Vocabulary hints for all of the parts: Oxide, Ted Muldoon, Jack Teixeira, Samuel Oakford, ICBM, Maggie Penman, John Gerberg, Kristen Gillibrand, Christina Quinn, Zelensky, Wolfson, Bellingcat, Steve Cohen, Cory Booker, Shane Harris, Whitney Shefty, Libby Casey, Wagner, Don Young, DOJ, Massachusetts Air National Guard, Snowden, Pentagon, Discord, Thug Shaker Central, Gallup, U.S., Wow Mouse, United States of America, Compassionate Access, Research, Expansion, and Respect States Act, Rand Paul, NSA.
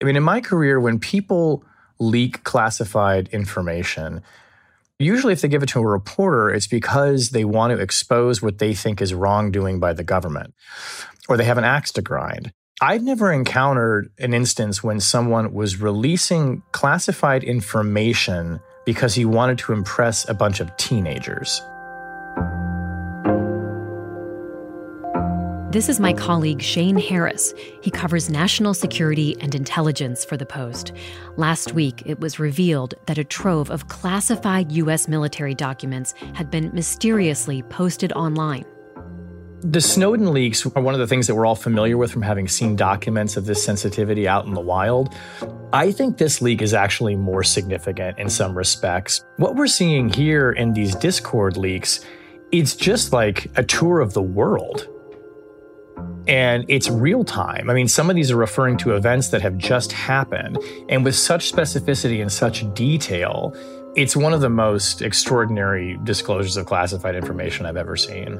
I mean, in my career, when people leak classified information, usually if they give it to a reporter, it's because they want to expose what they think is wrongdoing by the government, or they have an axe to grind. I've never encountered an instance when someone was releasing classified information because he wanted to impress a bunch of teenagers. This is my colleague Shane Harris. He covers national security and intelligence for The Post. Last week, it was revealed that a trove of classified U.S. military documents had been mysteriously posted online. The Snowden leaks are one of the things that we're all familiar with from having seen documents of this sensitivity out in the wild. I think this leak is actually more significant in some respects. What we're seeing here in these Discord leaks, it's just like a tour of the world. And it's real time. I mean, some of these are referring to events that have just happened. And with such specificity and such detail, it's one of the most extraordinary disclosures of classified information I've ever seen.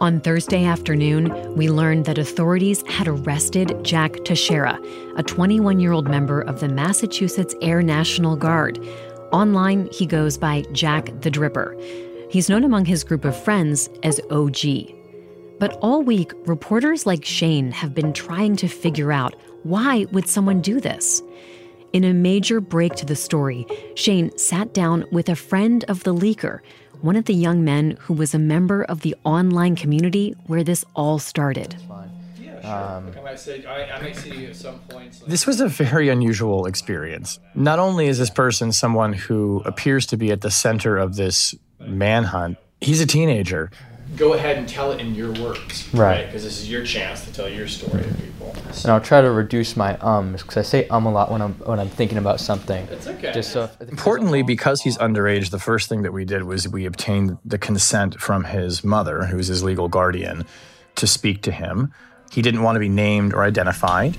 On Thursday afternoon, we learned that authorities had arrested Jack Teixeira, a 21-year-old member of the Massachusetts Air National Guard. Online, he goes by Jack the Dripper. He's known among his group of friends as OG. But all week, reporters like Shane have been trying to figure out, why would someone do this? In a major break to the story, Shane sat down with a friend of the leaker, one of the young men who was a member of the online community where this all started. This was a very unusual experience. Not only is this person someone who appears to be at the center of this manhunt, he's a teenager. Go ahead and tell it in your words. Right. Because this is your chance to tell your story to people. And I'll try to reduce my ums, because I say a lot when I'm thinking about something. It's okay. Just so, importantly, because he's underage, the first thing that we did was we obtained the consent from his mother, who's his legal guardian, to speak to him. He didn't want to be named or identified.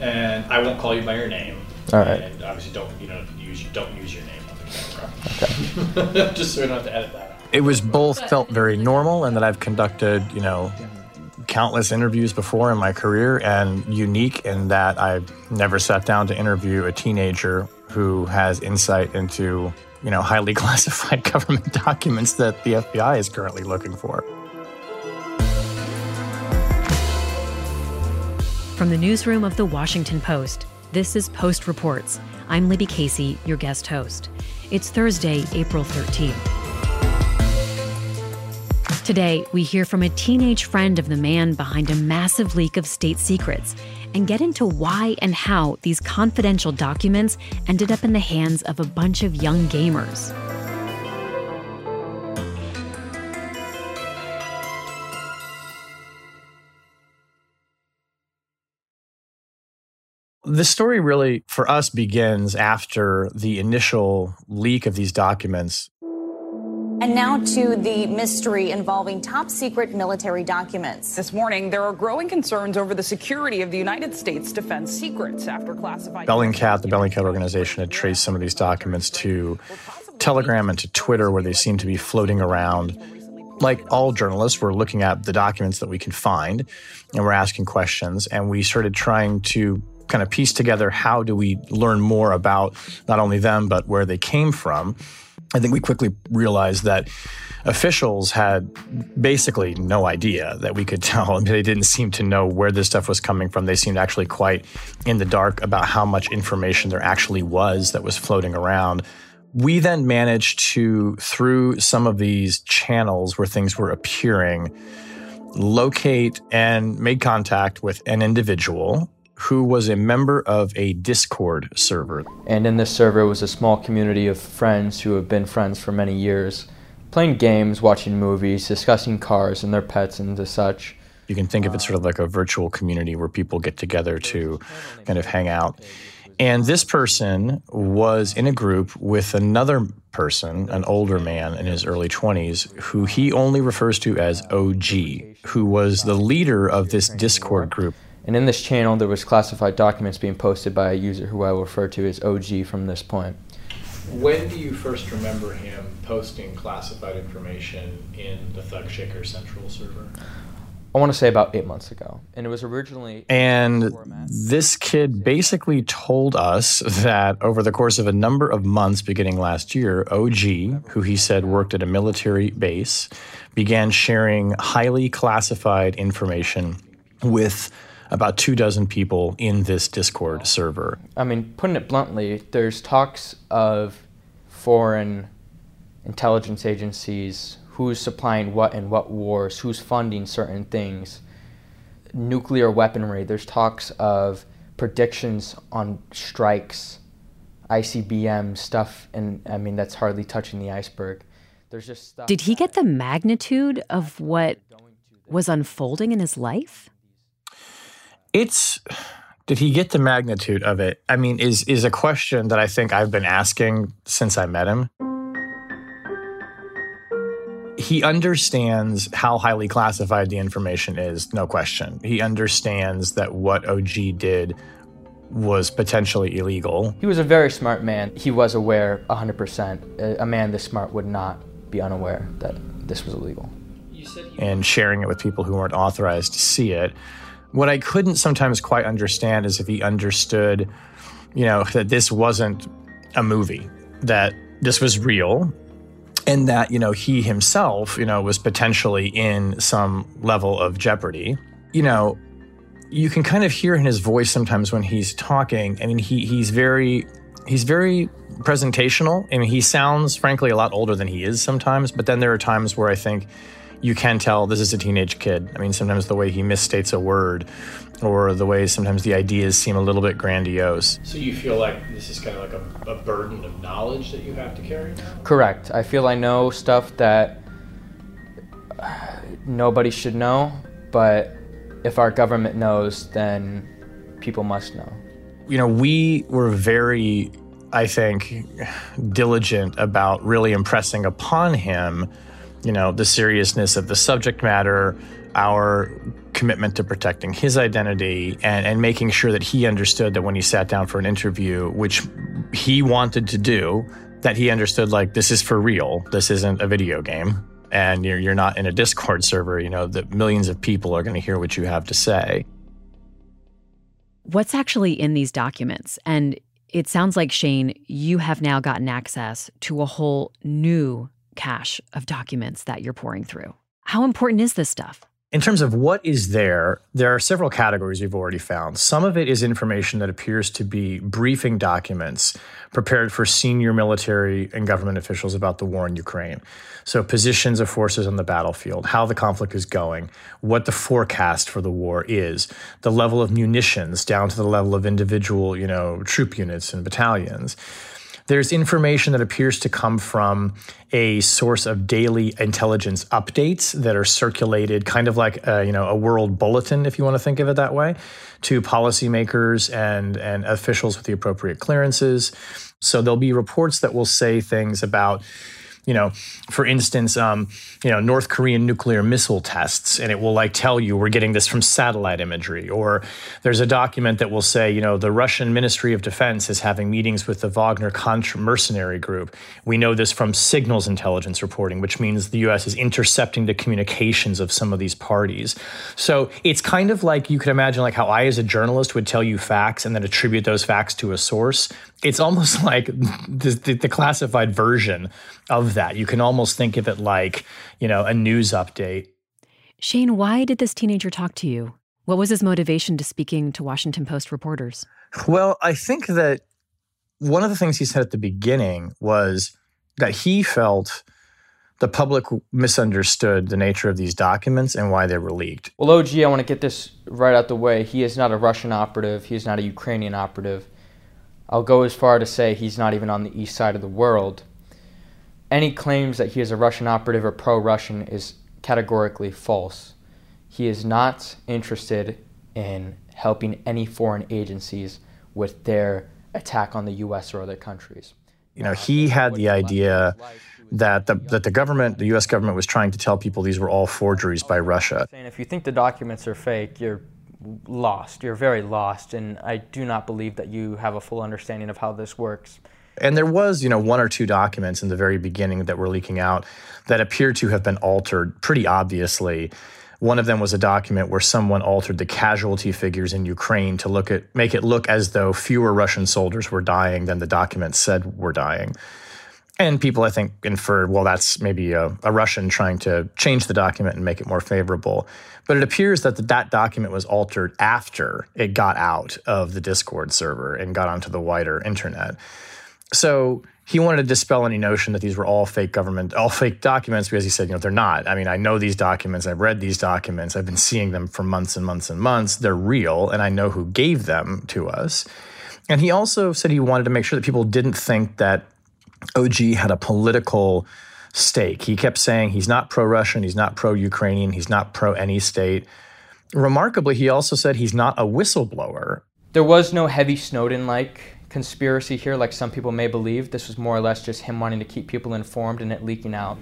And I won't call you by your name. All right. And obviously don't use your name on the camera. Okay. Just so we don't have to edit that out. It was both felt very normal, and that I've conducted, countless interviews before in my career, and unique in that I've never sat down to interview a teenager who has insight into, highly classified government documents that the FBI is currently looking for. From the newsroom of The Washington Post, this is Post Reports. I'm Libby Casey, your guest host. It's Thursday, April 13th. Today, we hear from a teenage friend of the man behind a massive leak of state secrets and get into why and how these confidential documents ended up in the hands of a bunch of young gamers. The story really, for us, begins after the initial leak of these documents. And now to the mystery involving top-secret military documents. This morning, there are growing concerns over the security of the United States defense secrets after classified... Bellingcat, the Bellingcat organization, had traced some of these documents to Telegram and to Twitter, where they seemed to be floating around. Like all journalists, we're looking at the documents that we can find, and we're asking questions, and we started trying to kind of piece together, how do we learn more about not only them, but where they came from. I think we quickly realized that officials had basically no idea that we could tell. I mean, they didn't seem to know where this stuff was coming from. They seemed actually quite in the dark about how much information there actually was that was floating around. We then managed to, through some of these channels where things were appearing, locate and make contact with an individual who was a member of a Discord server. And in this server was a small community of friends who have been friends for many years, playing games, watching movies, discussing cars and their pets and the such. You can think of it sort of like a virtual community where people get together to kind of hang out. And this person was in a group with another person, an older man in his early 20s, who he only refers to as OG, who was the leader of this Discord group. And in this channel, there was classified documents being posted by a user who I will refer to as OG from this point. When do you first remember him posting classified information in the Thug Shaker Central server? I want to say about 8 months ago. And it was originally... And this kid basically told us that over the course of a number of months beginning last year, OG, who he said worked at a military base, began sharing highly classified information with about 24 people in this Discord server. I mean, putting it bluntly, there's talks of foreign intelligence agencies, who's supplying what and what wars, who's funding certain things, nuclear weaponry. There's talks of predictions on strikes, ICBM stuff, and I mean, that's hardly touching the iceberg. There's just stuff. Did he get the magnitude of what was unfolding in his life? Did he get the magnitude of it? I mean, is a question that I think I've been asking since I met him. He understands how highly classified the information is, no question. He understands that what OG did was potentially illegal. He was a very smart man. He was aware 100%. A man this smart would not be unaware that this was illegal. And sharing it with people who weren't authorized to see it. What I couldn't sometimes quite understand is if he understood, you know, that this wasn't a movie, that this was real. And that, you know, he himself, you know, was potentially in some level of jeopardy. You know, you can kind of hear in his voice sometimes when he's talking. I mean, he's very presentational. I mean, he sounds, frankly, a lot older than he is sometimes. But then there are times where I think you can tell this is a teenage kid. I mean, sometimes the way he misstates a word or the way sometimes the ideas seem a little bit grandiose. So you feel like this is kind of like a burden of knowledge that you have to carry now? Correct. I feel I know stuff that nobody should know, but if our government knows, then people must know. You know, we were very, I think, diligent about really impressing upon him, you know, the seriousness of the subject matter, our commitment to protecting his identity, and making sure that he understood that when he sat down for an interview, which he wanted to do, that he understood, like, this is for real. This isn't a video game. And you're not in a Discord server, you know, that millions of people are going to hear what you have to say. What's actually in these documents? And it sounds like, Shane, you have now gotten access to a whole new cache of documents that you're pouring through. How important is this stuff? In terms of what is there, there are several categories we've already found. Some of it is information that appears to be briefing documents prepared for senior military and government officials about the war in Ukraine. So positions of forces on the battlefield, how the conflict is going, what the forecast for the war is, the level of munitions down to the level of individual, you know, troop units and battalions. There's information that appears to come from a source of daily intelligence updates that are circulated kind of like a world bulletin, if you want to think of it that way, to policymakers and officials with the appropriate clearances. So there'll be reports that will say things about, you know, for instance, North Korean nuclear missile tests, and it will like tell you we're getting this from satellite imagery. Or there's a document that will say, you know, the Russian Ministry of Defense is having meetings with the Wagner mercenary group. We know this from signals intelligence reporting, which means the U.S. is intercepting the communications of some of these parties. So it's kind of like you could imagine like how I as a journalist would tell you facts and then attribute those facts to a source. It's almost like the classified version of that. You can almost think of it like, you know, a news update. Shane, why did this teenager talk to you? What was his motivation to speaking to Washington Post reporters? Well, I think that one of the things he said at the beginning was that he felt the public misunderstood the nature of these documents and why they were leaked. Well, OG, I want to get this right out the way. He is not a Russian operative. He is not a Ukrainian operative. I'll go as far to say he's not even on the east side of the world. Any claims that he is a Russian operative or pro-Russian is categorically false. He is not interested in helping any foreign agencies with their attack on the U.S. or other countries. You know, he had the idea that the government, the U.S. government, was trying to tell people these were all forgeries by Russia. If you think the documents are fake, you're lost. You're very lost, and I do not believe that you have a full understanding of how this works. And there was, you know, one or two documents in the very beginning that were leaking out that appeared to have been altered pretty obviously One of them was a document where someone altered the casualty figures in Ukraine to make it look as though fewer Russian soldiers were dying than the document said were dying. And people, I think, inferred, well, that's maybe a Russian trying to change the document and make it more favorable. But it appears that that document was altered after it got out of the Discord server and got onto the wider internet. So he wanted to dispel any notion that these were all fake government, all fake documents, because he said, you know, they're not. I mean, I know these documents. I've read these documents. I've been seeing them for months and months and months. They're real, and I know who gave them to us. And he also said he wanted to make sure that people didn't think that OG had a political stake. He kept saying he's not pro-Russian, he's not pro-Ukrainian, he's not pro-any state. Remarkably, he also said he's not a whistleblower. There was no heavy Snowden-like conspiracy here, like some people may believe. This was more or less just him wanting to keep people informed and it leaking out.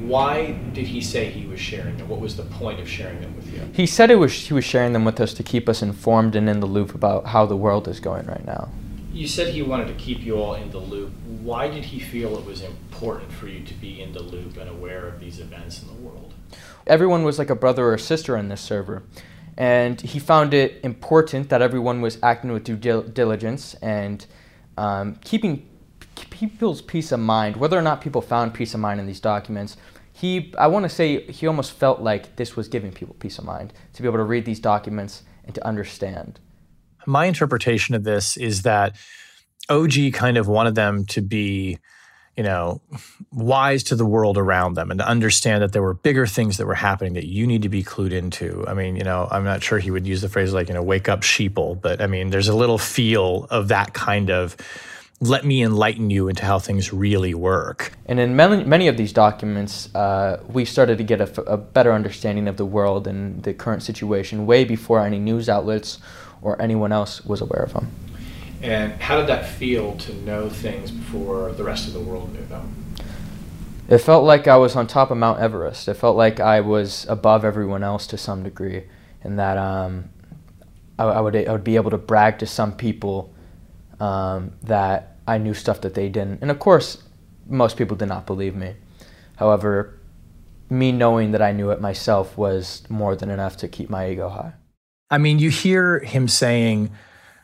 Why did he say he was sharing them? What was the point of sharing them with you? He said he was sharing them with us to keep us informed and in the loop about how the world is going right now. You said he wanted to keep you all in the loop. Why did he feel it was important for you to be in the loop and aware of these events in the world? Everyone was like a brother or a sister in this server. And he found it important that everyone was acting with due diligence and keeping people's peace of mind, whether or not people found peace of mind in these documents. I want to say he almost felt like this was giving people peace of mind, to be able to read these documents and to understand. My interpretation of this is that OG kind of wanted them to be, you know, wise to the world around them and to understand that there were bigger things that were happening that you need to be clued into. I mean, you know, I'm not sure he would use the phrase like, you know, wake up sheeple, but I mean, there's a little feel of that kind of, let me enlighten you into how things really work. And in many of these documents, we started to get a better understanding of the world and the current situation way before any news outlets or anyone else was aware of them. And how did that feel to know things before the rest of the world knew them? It felt like I was on top of Mount Everest. It felt like I was above everyone else to some degree, and that I would be able to brag to some people that I knew stuff that they didn't. And of course, most people did not believe me. However, me knowing that I knew it myself was more than enough to keep my ego high. I mean, you hear him saying,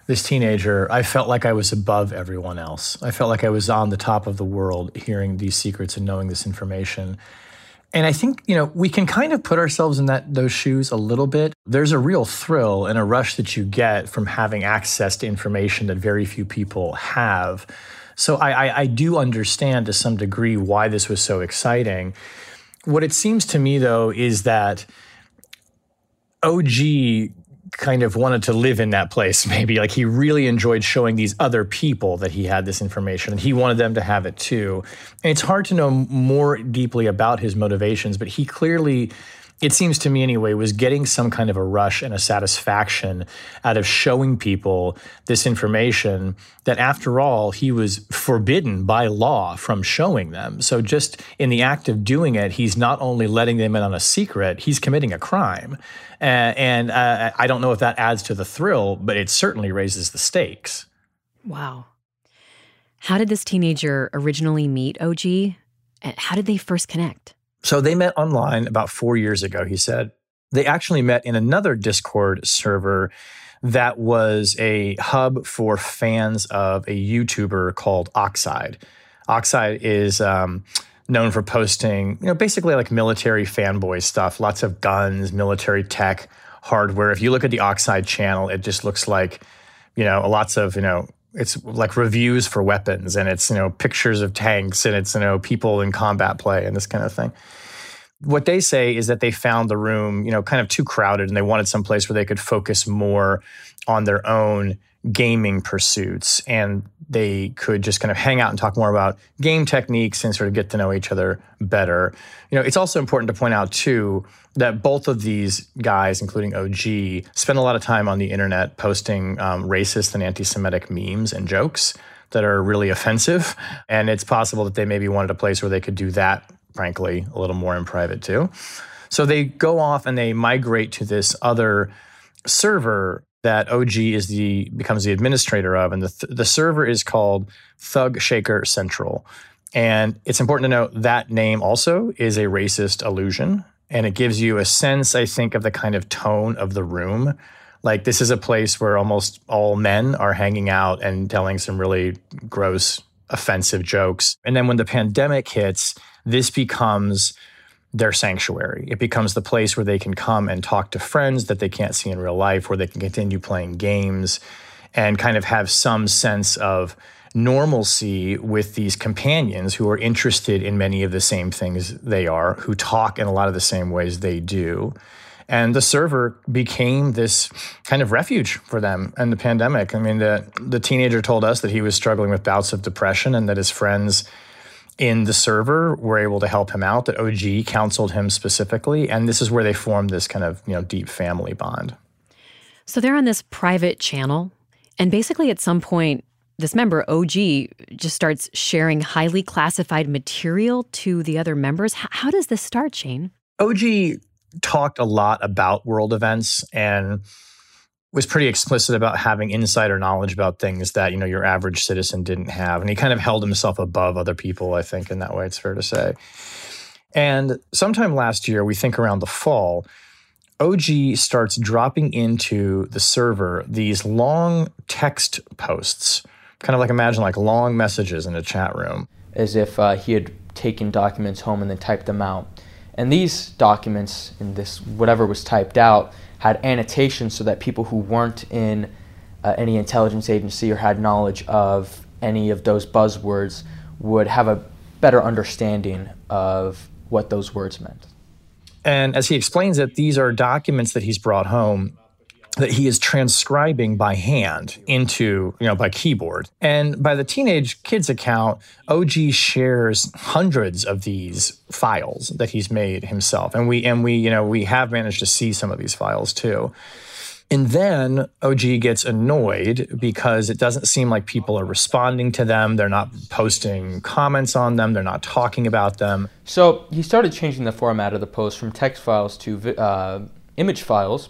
this teenager, I felt like I was above everyone else. I felt like I was on the top of the world hearing these secrets and knowing this information. And I think, you know, we can kind of put ourselves in those shoes a little bit. There's a real thrill and a rush that you get from having access to information that very few people have. So I do understand to some degree why this was so exciting. What it seems to me, though, is that OG kind of wanted to live in that place, maybe. Like, he really enjoyed showing these other people that he had this information, and he wanted them to have it too. And it's hard to know more deeply about his motivations, but he clearly, it seems to me anyway, was getting some kind of a rush and a satisfaction out of showing people this information that, after all, he was forbidden by law from showing them. So just in the act of doing it, he's not only letting them in on a secret, he's committing a crime. And I don't know if that adds to the thrill, but it certainly raises the stakes. Wow. How did this teenager originally meet OG? And how did they first connect? So they met online about 4 years ago, he said. They actually met in another Discord server that was a hub for fans of a YouTuber called Oxide. Oxide is known for posting, you know, basically like military fanboy stuff, lots of guns, military tech, hardware. If you look at the Oxide channel, it just looks like, you know, lots of, you know, it's like reviews for weapons, and it's, you know, pictures of tanks, and it's, you know, people in combat play and this kind of thing. What they say is that they found the room, you know, kind of too crowded, and they wanted some place where they could focus more on their own gaming pursuits, and they could just kind of hang out and talk more about game techniques and sort of get to know each other better. You know, it's also important to point out too that both of these guys, including OG, spend a lot of time on the internet posting racist and anti-Semitic memes and jokes that are really offensive. And it's possible that they maybe wanted a place where they could do that, frankly, a little more in private too. So they go off and they migrate to this other server that OG becomes the administrator of, and the server is called Thug Shaker Central. And it's important to note that name also is a racist allusion And it gives you a sense, I think, of the kind of tone of the room. Like, this is a place where almost all men are hanging out and telling some really gross, offensive jokes. And then when the pandemic hits, this becomes their sanctuary. It becomes the place where they can come and talk to friends that they can't see in real life, where they can continue playing games and kind of have some sense of normalcy with these companions who are interested in many of the same things they are, who talk in a lot of the same ways they do. And the server became this kind of refuge for them in the pandemic. I mean, the teenager told us that he was struggling with bouts of depression and that his friends in the server were able to help him out, that OG counseled him specifically. And this is where they formed this kind of, you know, deep family bond. So they're on this private channel. And basically at some point, this member, OG, just starts sharing highly classified material to the other members. How does this start, Shane? OG talked a lot about world events and was pretty explicit about having insider knowledge about things that, you know, your average citizen didn't have. And he kind of held himself above other people, I think, in that way, it's fair to say. And sometime last year, we think around the fall, OG starts dropping into the server these long text posts, kind of like, imagine like long messages in a chat room. As if he had taken documents home and then typed them out. And these documents, in this whatever was typed out, had annotations so that people who weren't in any intelligence agency or had knowledge of any of those buzzwords would have a better understanding of what those words meant. And as he explains it, these are documents that he's brought home that he is transcribing by hand into, you know, by keyboard. And by the teenage kid's account, OG shares hundreds of these files that he's made himself. And we have managed to see some of these files too. And then OG gets annoyed because it doesn't seem like people are responding to them. They're not posting comments on them. They're not talking about them. So he started changing the format of the post from text files to image files.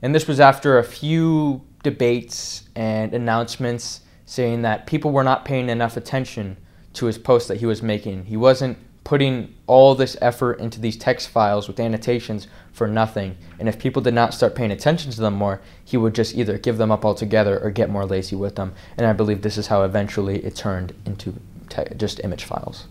And this was after a few debates and announcements saying that people were not paying enough attention to his posts that he was making. He wasn't putting all this effort into these text files with annotations for nothing. And if people did not start paying attention to them more, he would just either give them up altogether or get more lazy with them. And I believe this is how eventually it turned into just image files.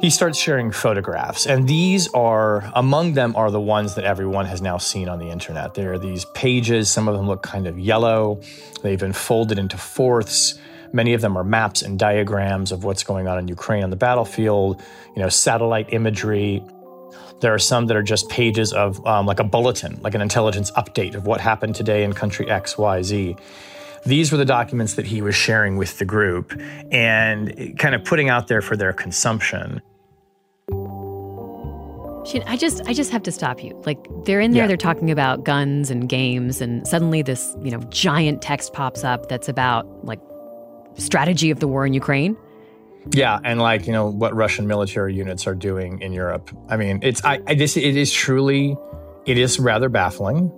He starts sharing photographs, and these are, among them are the ones that everyone has now seen on the internet. There are these pages, some of them look kind of yellow, they've been folded into fourths. Many of them are maps and diagrams of what's going on in Ukraine on the battlefield, you know, satellite imagery. There are some that are just pages of like a bulletin, like an intelligence update of what happened today in country X, Y, Z. These were the documents that he was sharing with the group and kind of putting out there for their consumption. Shane, I just have to stop you. Like, they're in there, They're talking about guns and games, and suddenly this, you know, giant text pops up that's about, like, strategy of the war in Ukraine. Yeah, and like, you know, what Russian military units are doing in Europe. I mean, it is rather baffling.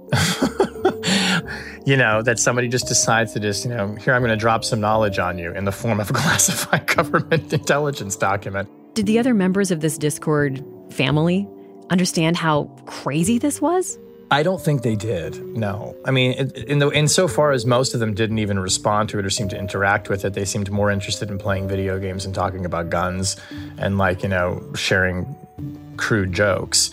You know, that somebody just decides to just, you know, here, I'm going to drop some knowledge on you in the form of a classified government intelligence document. Did the other members of this Discord family understand how crazy this was? I don't think they did, no. I mean, insofar as most of them didn't even respond to it or seem to interact with it, they seemed more interested in playing video games and talking about guns and, like, you know, sharing crude jokes.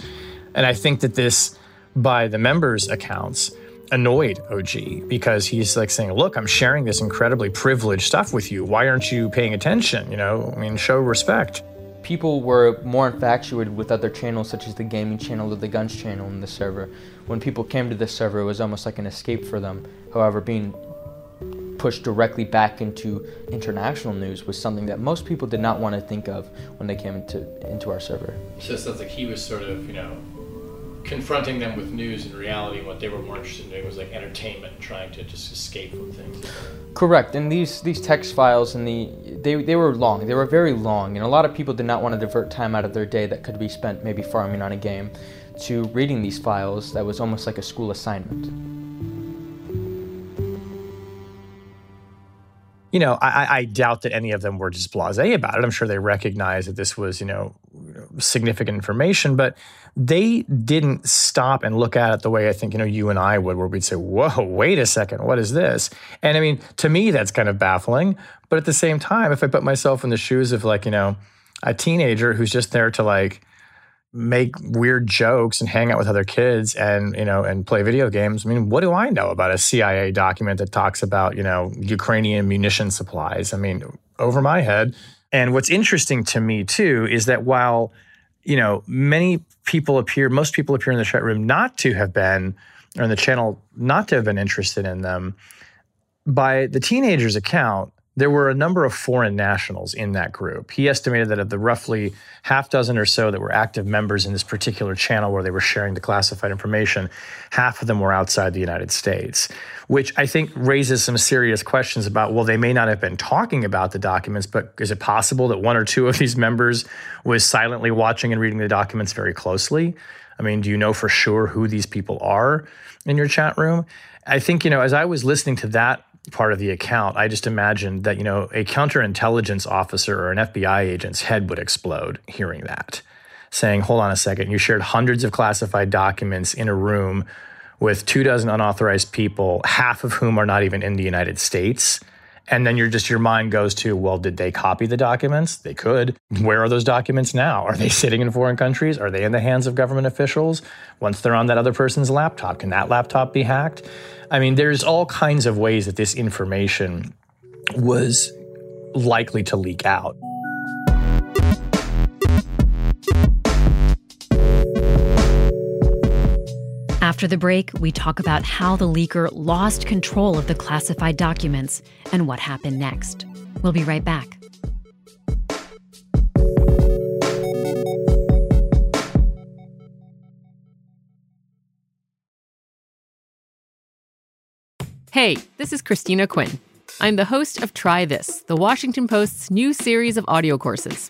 And I think that this, by the members' accounts, annoyed OG because he's like saying, look, I'm sharing this incredibly privileged stuff with you. Why aren't you paying attention? You know, I mean, show respect. People were more infatuated with other channels such as the gaming channel or the guns channel in the server. When people came to this server, it was almost like an escape for them. However, being pushed directly back into international news was something that most people did not want to think of when they came into our server. So it sounds like he was sort of, you know, confronting them with news and reality. What they were more interested in doing was like entertainment and trying to just escape from things. Correct. And these text files and they were long. They were very long, and a lot of people did not want to divert time out of their day that could be spent maybe farming on a game to reading these files. That was almost like a school assignment. You know, I doubt that any of them were just blasé about it. I'm sure they recognized that this was, you know, significant information, but they didn't stop and look at it the way I think, you know, you and I would, where we'd say, whoa, wait a second, what is this? And I mean, to me, that's kind of baffling. But at the same time, if I put myself in the shoes of like, you know, a teenager who's just there to like make weird jokes and hang out with other kids and, you know, and play video games. I mean, what do I know about a CIA document that talks about, you know, Ukrainian munition supplies? I mean, over my head. And what's interesting to me too is that while, you know, most people appear in the chat room not to have been, or in the channel not to have been interested in them, by the teenager's account, there were a number of foreign nationals in that group. He estimated that of the roughly half dozen or so that were active members in this particular channel where they were sharing the classified information, half of them were outside the United States, which I think raises some serious questions about, well, they may not have been talking about the documents, but is it possible that one or two of these members was silently watching and reading the documents very closely? I mean, do you know for sure who these people are in your chat room? I think, you know, as I was listening to that part of the account, I just imagined that, you know, a counterintelligence officer or an FBI agent's head would explode hearing that, saying, hold on a second, you shared hundreds of classified documents in a room with 24 unauthorized people, half of whom are not even in the United States. And then your mind goes to, well, did they copy the documents? They could. Where are those documents now? Are they sitting in foreign countries? Are they in the hands of government officials? Once they're on that other person's laptop, can that laptop be hacked? I mean, there's all kinds of ways that this information was likely to leak out. After the break, we talk about how the leaker lost control of the classified documents and what happened next. We'll be right back. Hey, this is Christina Quinn. I'm the host of Try This, the Washington Post's new series of audio courses.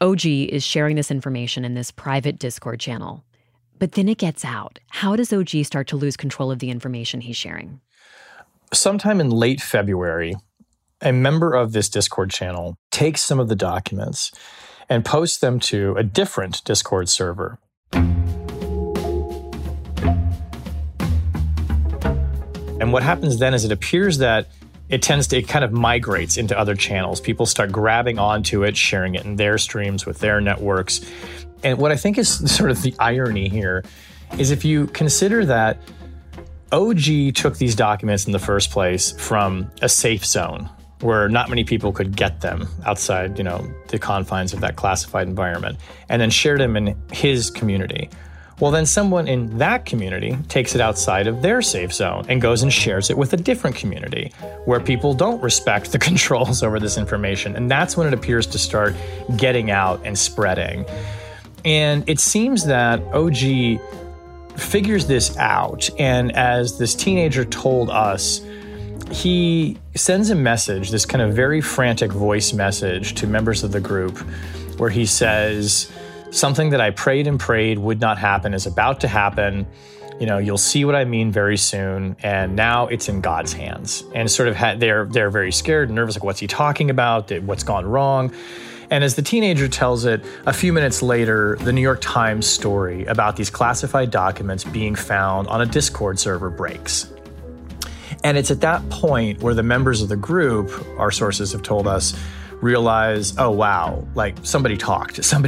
OG is sharing this information in this private Discord channel. But then it gets out. How does OG start to lose control of the information he's sharing? Sometime in late February, a member of this Discord channel takes some of the documents and posts them to a different Discord server. And what happens then is it appears that it kind of migrates into other channels. People start grabbing onto it, sharing it in their streams with their networks. And what I think is sort of the irony here is if you consider that OG took these documents in the first place from a safe zone where not many people could get them outside, you know, the confines of that classified environment, and then shared them in his community. Well, then someone in that community takes it outside of their safe zone and goes and shares it with a different community where people don't respect the controls over this information. And that's when it appears to start getting out and spreading. And it seems that OG figures this out. And as this teenager told us, he sends a message, this kind of very frantic voice message to members of the group where he says, something that I prayed and prayed would not happen is about to happen. You know, you'll see what I mean very soon. And now it's in God's hands. And sort of they're very scared and nervous, like, what's he talking about? What's gone wrong? And as the teenager tells it, a few minutes later, the New York Times story about these classified documents being found on a Discord server breaks. And it's at that point where the members of the group, our sources have told us, realize, oh, wow, like somebody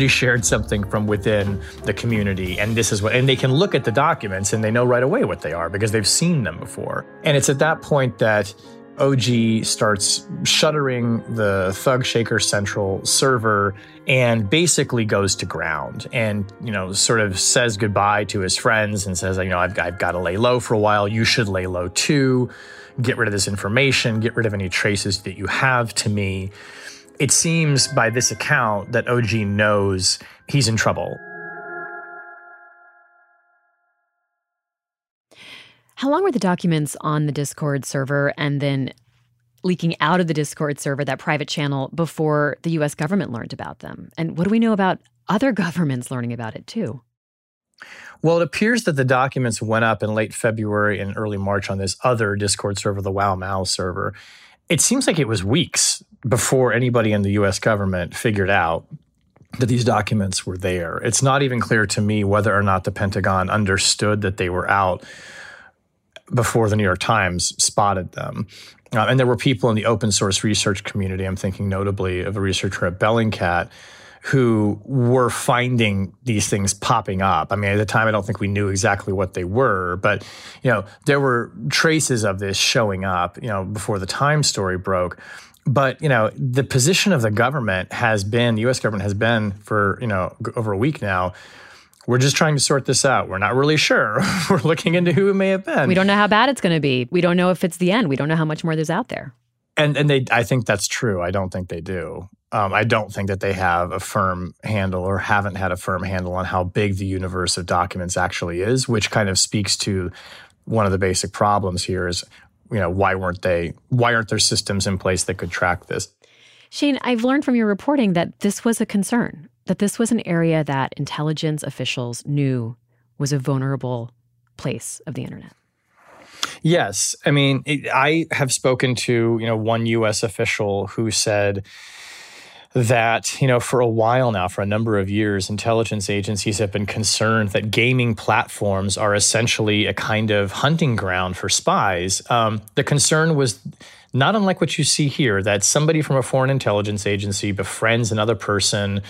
shared something from within the community, and this is what, and they can look at the documents and they know right away what they are because they've seen them before. And it's at that point that OG starts shuttering the Thug Shaker Central server and basically goes to ground and, you know, sort of says goodbye to his friends and says, you know, I've got to lay low for a while. You should lay low too. Get rid of this information. Get rid of any traces that you have to me. It seems by this account that OG knows he's in trouble. How long were the documents on the Discord server and then leaking out of the Discord server, that private channel, before the U.S. government learned about them? And what do we know about other governments learning about it too? Well, it appears that the documents went up in late February and early March on this other Discord server, the Wow Mouse server. It seems like it was weeks before anybody in the U.S. government figured out that these documents were there. It's not even clear to me whether or not the Pentagon understood that they were out before the New York Times spotted them. And there were people in the open source research community, I'm thinking notably of a researcher at Bellingcat, who were finding these things popping up. I mean, at the time, I don't think we knew exactly what they were, but, you know, there were traces of this showing up, you know, before the Times story broke. But, you know, the position of the government has been, the U.S. government has been for, you know, over a week now, we're just trying to sort this out. We're not really sure. We're looking into who it may have been. We don't know how bad it's going to be. We don't know if it's the end. We don't know how much more there's out there. And they, I think that's true. I don't think they do. I don't think that they have a firm handle or haven't had a firm handle on how big the universe of documents actually is, which kind of speaks to one of the basic problems here is, you know, why aren't there systems in place that could track this? Shane, I've learned from your reporting that this was a concern, that this was an area that intelligence officials knew was a vulnerable place of the internet. Yes. I mean, I have spoken to, you know, one U.S. official who said that, you know, for a while now, for a number of years, intelligence agencies have been concerned that gaming platforms are essentially a kind of hunting ground for spies. The concern was not unlike what you see here, that somebody from a foreign intelligence agency befriends another person,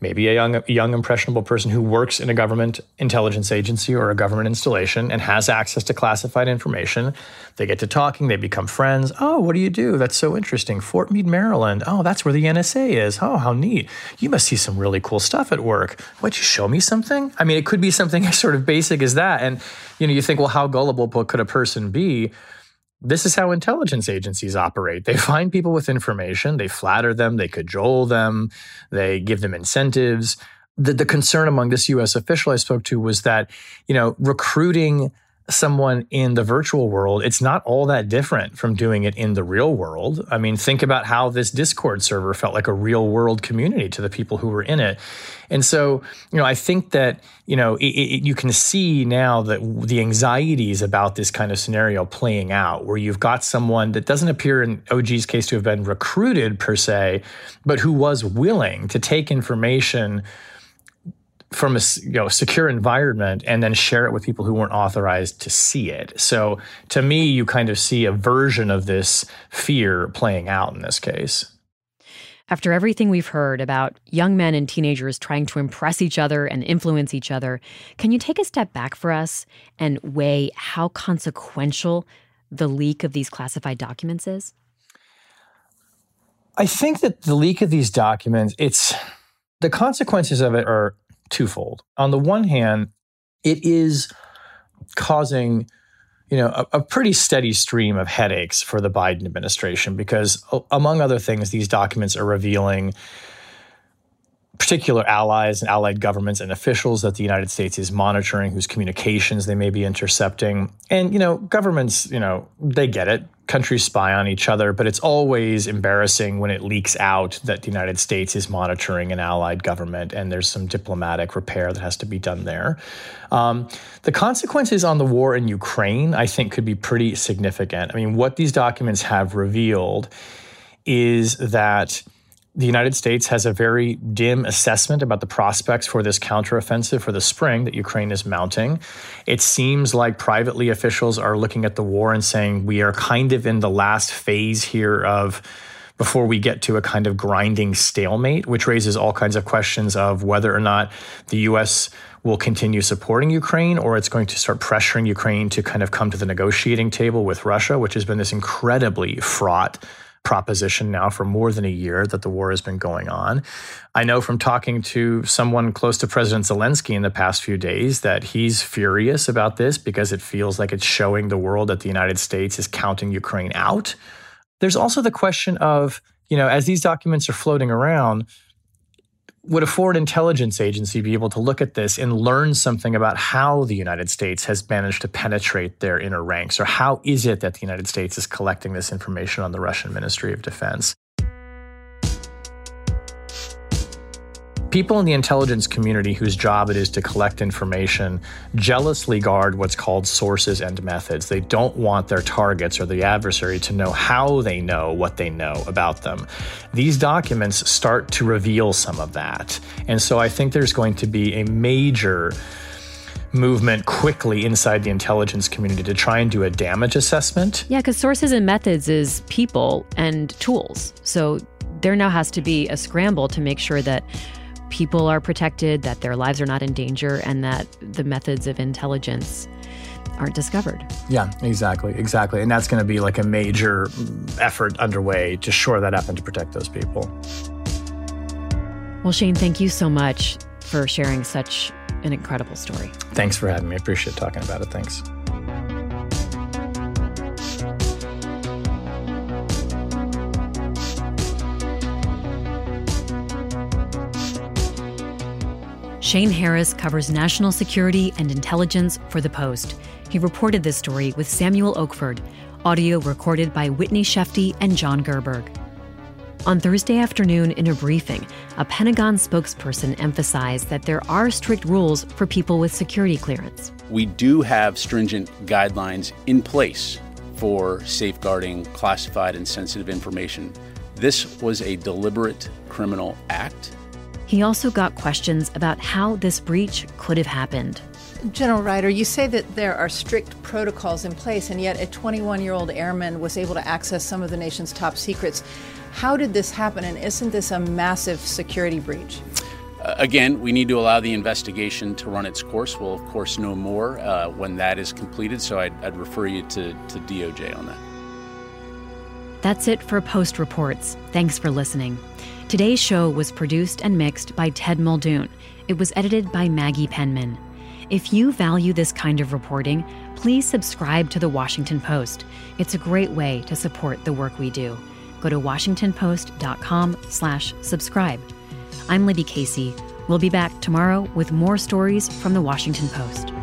maybe a young impressionable person who works in a government intelligence agency or a government installation and has access to classified information. They get to talking, they become friends. Oh, what do you do? That's so interesting. Fort Meade, Maryland. Oh, that's where the NSA is. Oh, how neat. You must see some really cool stuff at work. What, you show me something? I mean, it could be something as sort of basic as that. And, you know, you think, well, how gullible could a person be? This is how intelligence agencies operate. They find people with information, they flatter them, they cajole them, they give them incentives. The concern among this U.S. official I spoke to was that, you know, recruiting someone in the virtual world, it's not all that different from doing it in the real world. I mean, think about how this Discord server felt like a real world community to the people who were in it. And so, you know, I think that, you know, you can see now that the anxieties about this kind of scenario playing out, where you've got someone that doesn't appear in OG's case to have been recruited per se, but who was willing to take information from a, you know, secure environment and then share it with people who weren't authorized to see it. So to me, you kind of see a version of this fear playing out in this case. After everything we've heard about young men and teenagers trying to impress each other and influence each other, can you take a step back for us and weigh how consequential the leak of these classified documents is? I think that the leak of these documents, the consequences of it are twofold. On the one hand, it is causing, you know, a pretty steady stream of headaches for the Biden administration because, among other things, these documents are revealing particular allies and allied governments and officials that the United States is monitoring, whose communications they may be intercepting. And, you know, governments, you know, they get it. Countries spy on each other, but it's always embarrassing when it leaks out that the United States is monitoring an allied government and there's some diplomatic repair that has to be done there. The consequences on the war in Ukraine, I think, could be pretty significant. I mean, what these documents have revealed is that the United States has a very dim assessment about the prospects for this counteroffensive for the spring that Ukraine is mounting. It seems like privately officials are looking at the war and saying we are kind of in the last phase here of before we get to a kind of grinding stalemate, which raises all kinds of questions of whether or not the U.S. will continue supporting Ukraine or it's going to start pressuring Ukraine to kind of come to the negotiating table with Russia, which has been this incredibly fraught proposition now for more than a year that the war has been going on. I know from talking to someone close to President Zelensky in the past few days that he's furious about this because it feels like it's showing the world that the United States is counting Ukraine out. There's also the question of, you know, as these documents are floating around, Would a foreign intelligence agency be able to look at this and learn something about how the United States has managed to penetrate their inner ranks? Or how is it that the United States is collecting this information on the Russian Ministry of Defense? People in the intelligence community whose job it is to collect information jealously guard what's called sources and methods. They don't want their targets or the adversary to know how they know what they know about them. These documents start to reveal some of that. And so I think there's going to be a major movement quickly inside the intelligence community to try and do a damage assessment. Yeah, because sources and methods is people and tools. So there now has to be a scramble to make sure that people are protected, that their lives are not in danger, and that the methods of intelligence aren't discovered. Yeah, exactly. And that's going to be like a major effort underway to shore that up and to protect those people. Well, Shane, thank you so much for sharing such an incredible story. Thanks for having me. I appreciate talking about it. Thanks. Shane Harris covers national security and intelligence for The Post. He reported this story with Samuel Oakford, audio recorded by Whitney Shefty and John Gerberg. On Thursday afternoon, in a briefing, a Pentagon spokesperson emphasized that there are strict rules for people with security clearance. We do have stringent guidelines in place for safeguarding classified and sensitive information. This was a deliberate criminal act. He also got questions about how this breach could have happened. General Ryder, you say that there are strict protocols in place, and yet a 21-year-old airman was able to access some of the nation's top secrets. How did this happen, and isn't this a massive security breach? Again, we need to allow the investigation to run its course. We'll, of course, know more when that is completed, so I'd refer you to DOJ on that. That's it for Post Reports. Thanks for listening. Today's show was produced and mixed by Ted Muldoon. It was edited by Maggie Penman. If you value this kind of reporting, please subscribe to The Washington Post. It's a great way to support the work we do. Go to washingtonpost.com/subscribe. I'm Libby Casey. We'll be back tomorrow with more stories from The Washington Post.